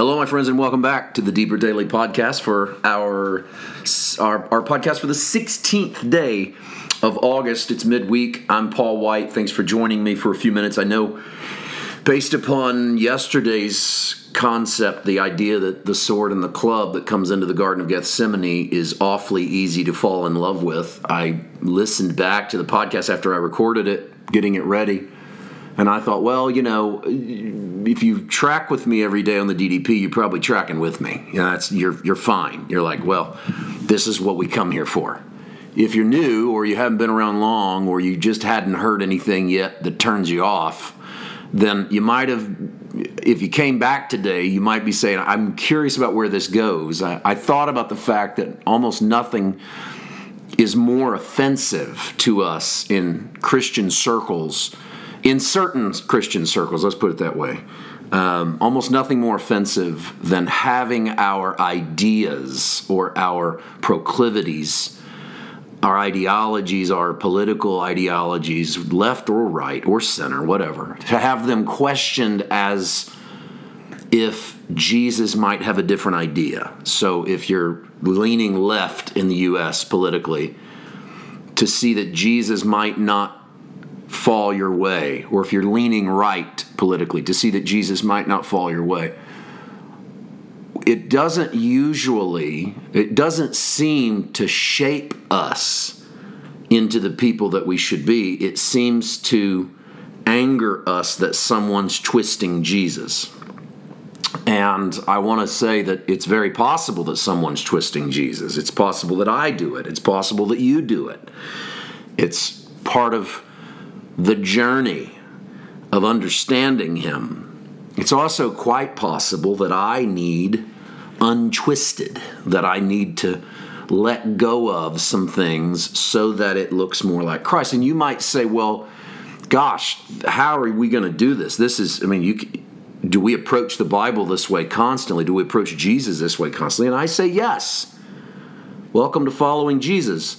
Hello, my friends, and welcome back to the Deeper Daily Podcast for our podcast for the 16th day of August. It's midweek. I'm Paul White. Thanks for joining me for a few minutes. I know, based upon yesterday's concept, the idea that the sword and the club that comes into the Garden of Gethsemane is awfully easy to fall in love with. I listened back to the podcast after I recorded it, getting it ready. And I thought, well, you know, if you track with me every day on the DDP, you're probably tracking with me. You know, that's, you're fine. You're like, well, this is what we come here for. If you're new or you haven't been around long or you just hadn't heard anything yet that turns you off, then you might have, if you came back today, you might be saying, I'm curious about where this goes. I thought about the fact that almost nothing is more offensive to us in Christian circles. In certain Christian circles, let's put it that way, almost nothing more offensive than having our ideas or our proclivities, our ideologies, our political ideologies, left or right or center, whatever, to have them questioned as if Jesus might have a different idea. So if you're leaning left in the U.S. politically, to see that Jesus might not fall your way, or if you're leaning right politically, to see that Jesus might not fall your way. It doesn't seem to shape us into the people that we should be. It seems to anger us that someone's twisting Jesus. And I want to say that it's very possible that someone's twisting Jesus. It's possible that I do it. It's possible that you do it. It's part of the journey of understanding him. It's also quite possible that I need untwisted, that I need to let go of some things so that it looks more like Christ. And you might say, well, gosh, how are we going to do this? Do we approach the Bible this way constantly? Do we approach Jesus this way constantly? And I say, yes. Welcome to Following Jesus,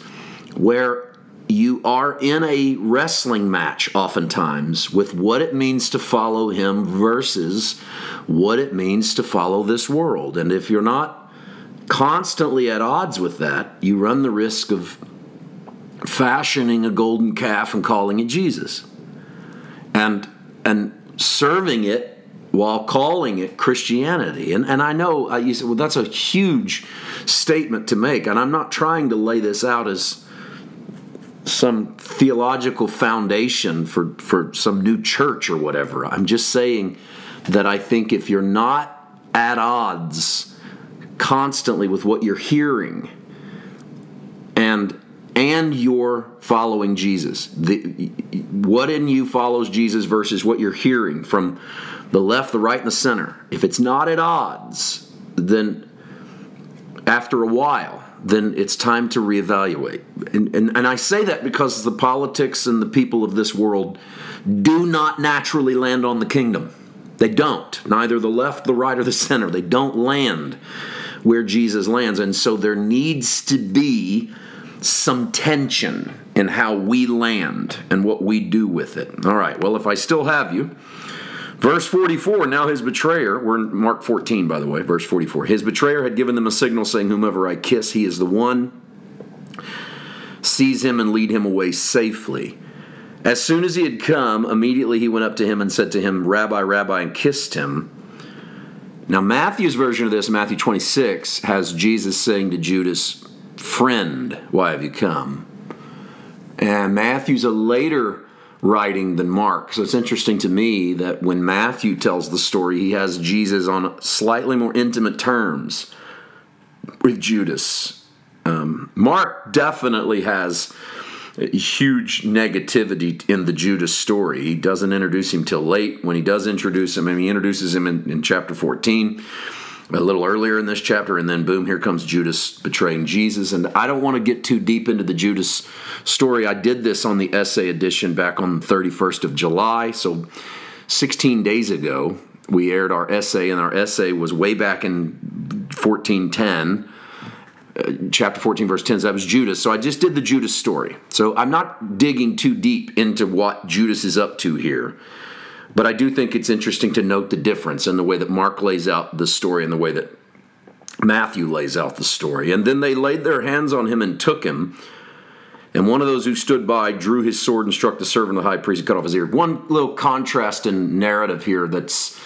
where you are in a wrestling match oftentimes with what it means to follow him versus what it means to follow this world. And if you're not constantly at odds with that, you run the risk of fashioning a golden calf and calling it Jesus and serving it while calling it Christianity. And I know, you said, well, that's a huge statement to make. And I'm not trying to lay this out as some theological foundation for some new church or whatever. I'm just saying that I think if you're not at odds constantly with what you're hearing and you're following Jesus, what in you follows Jesus versus what you're hearing from the left, the right, and the center, if it's not at odds, then after a while, then it's time to reevaluate. And I say that because the politics and the people of this world do not naturally land on the kingdom. They don't. Neither the left, the right, or the center. They don't land where Jesus lands. And so there needs to be some tension in how we land and what we do with it. All right, well, if I still have you, Verse 44, now his betrayer, we're in Mark 14, by the way, verse 44. His betrayer had given them a signal saying, whomever I kiss, he is the one. Seize him and lead him away safely. As soon as he had come, immediately he went up to him and said to him, Rabbi, Rabbi, and kissed him. Now Matthew's version of this, Matthew 26, has Jesus saying to Judas, friend, why have you come? And Matthew's a later writing than Mark. So it's interesting to me that when Matthew tells the story, he has Jesus on slightly more intimate terms with Judas. Mark definitely has huge negativity in the Judas story. He doesn't introduce him till late. When he does introduce him, he introduces him in chapter 14, a little earlier in this chapter, and then boom, here comes Judas betraying Jesus. And I don't want to get too deep into the Judas story. I did this on the essay edition back on the 31st of July, so 16 days ago, we aired our essay, and our essay was way back in 14:10, chapter 14, verse 10, so that was Judas. So I just did the Judas story. So I'm not digging too deep into what Judas is up to here. But I do think it's interesting to note the difference in the way that Mark lays out the story and the way that Matthew lays out the story. And then they laid their hands on him and took him. And one of those who stood by drew his sword and struck the servant of the high priest and cut off his ear. One little contrast in narrative here that's,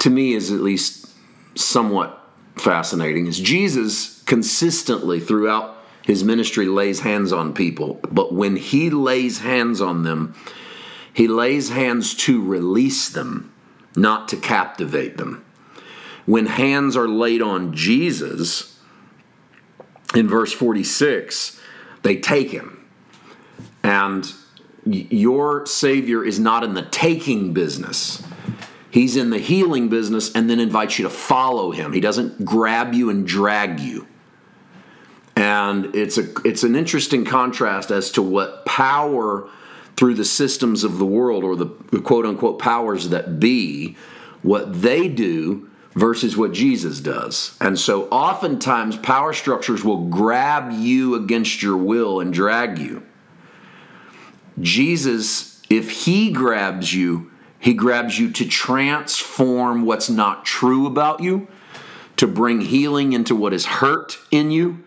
to me, is at least somewhat fascinating, is Jesus consistently throughout his ministry lays hands on people. But when he lays hands on them, he lays hands to release them, not to captivate them. When hands are laid on Jesus, in verse 46, they take him. And your Savior is not in the taking business. He's in the healing business and then invites you to follow him. He doesn't grab you and drag you. And it's an interesting contrast as to what power through the systems of the world, or the quote-unquote powers that be, what they do versus what Jesus does. And so oftentimes power structures will grab you against your will and drag you. Jesus, if he grabs you to transform what's not true about you, to bring healing into what is hurt in you.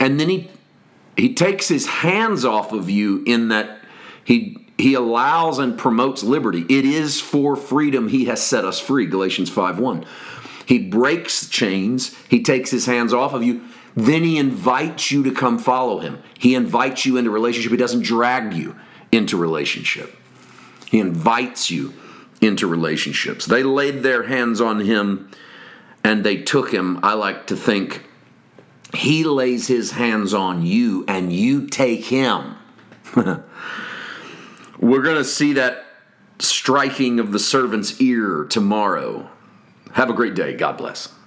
And then he takes his hands off of you in that He allows and promotes liberty. It is for freedom he has set us free, Galatians 5.1. He breaks chains. He takes his hands off of you. Then he invites you to come follow him. He invites you into relationship. He doesn't drag you into relationship. He invites you into relationships. They laid their hands on him and they took him. I like to think he lays his hands on you and you take him. We're going to see that striking of the servant's ear tomorrow. Have a great day. God bless.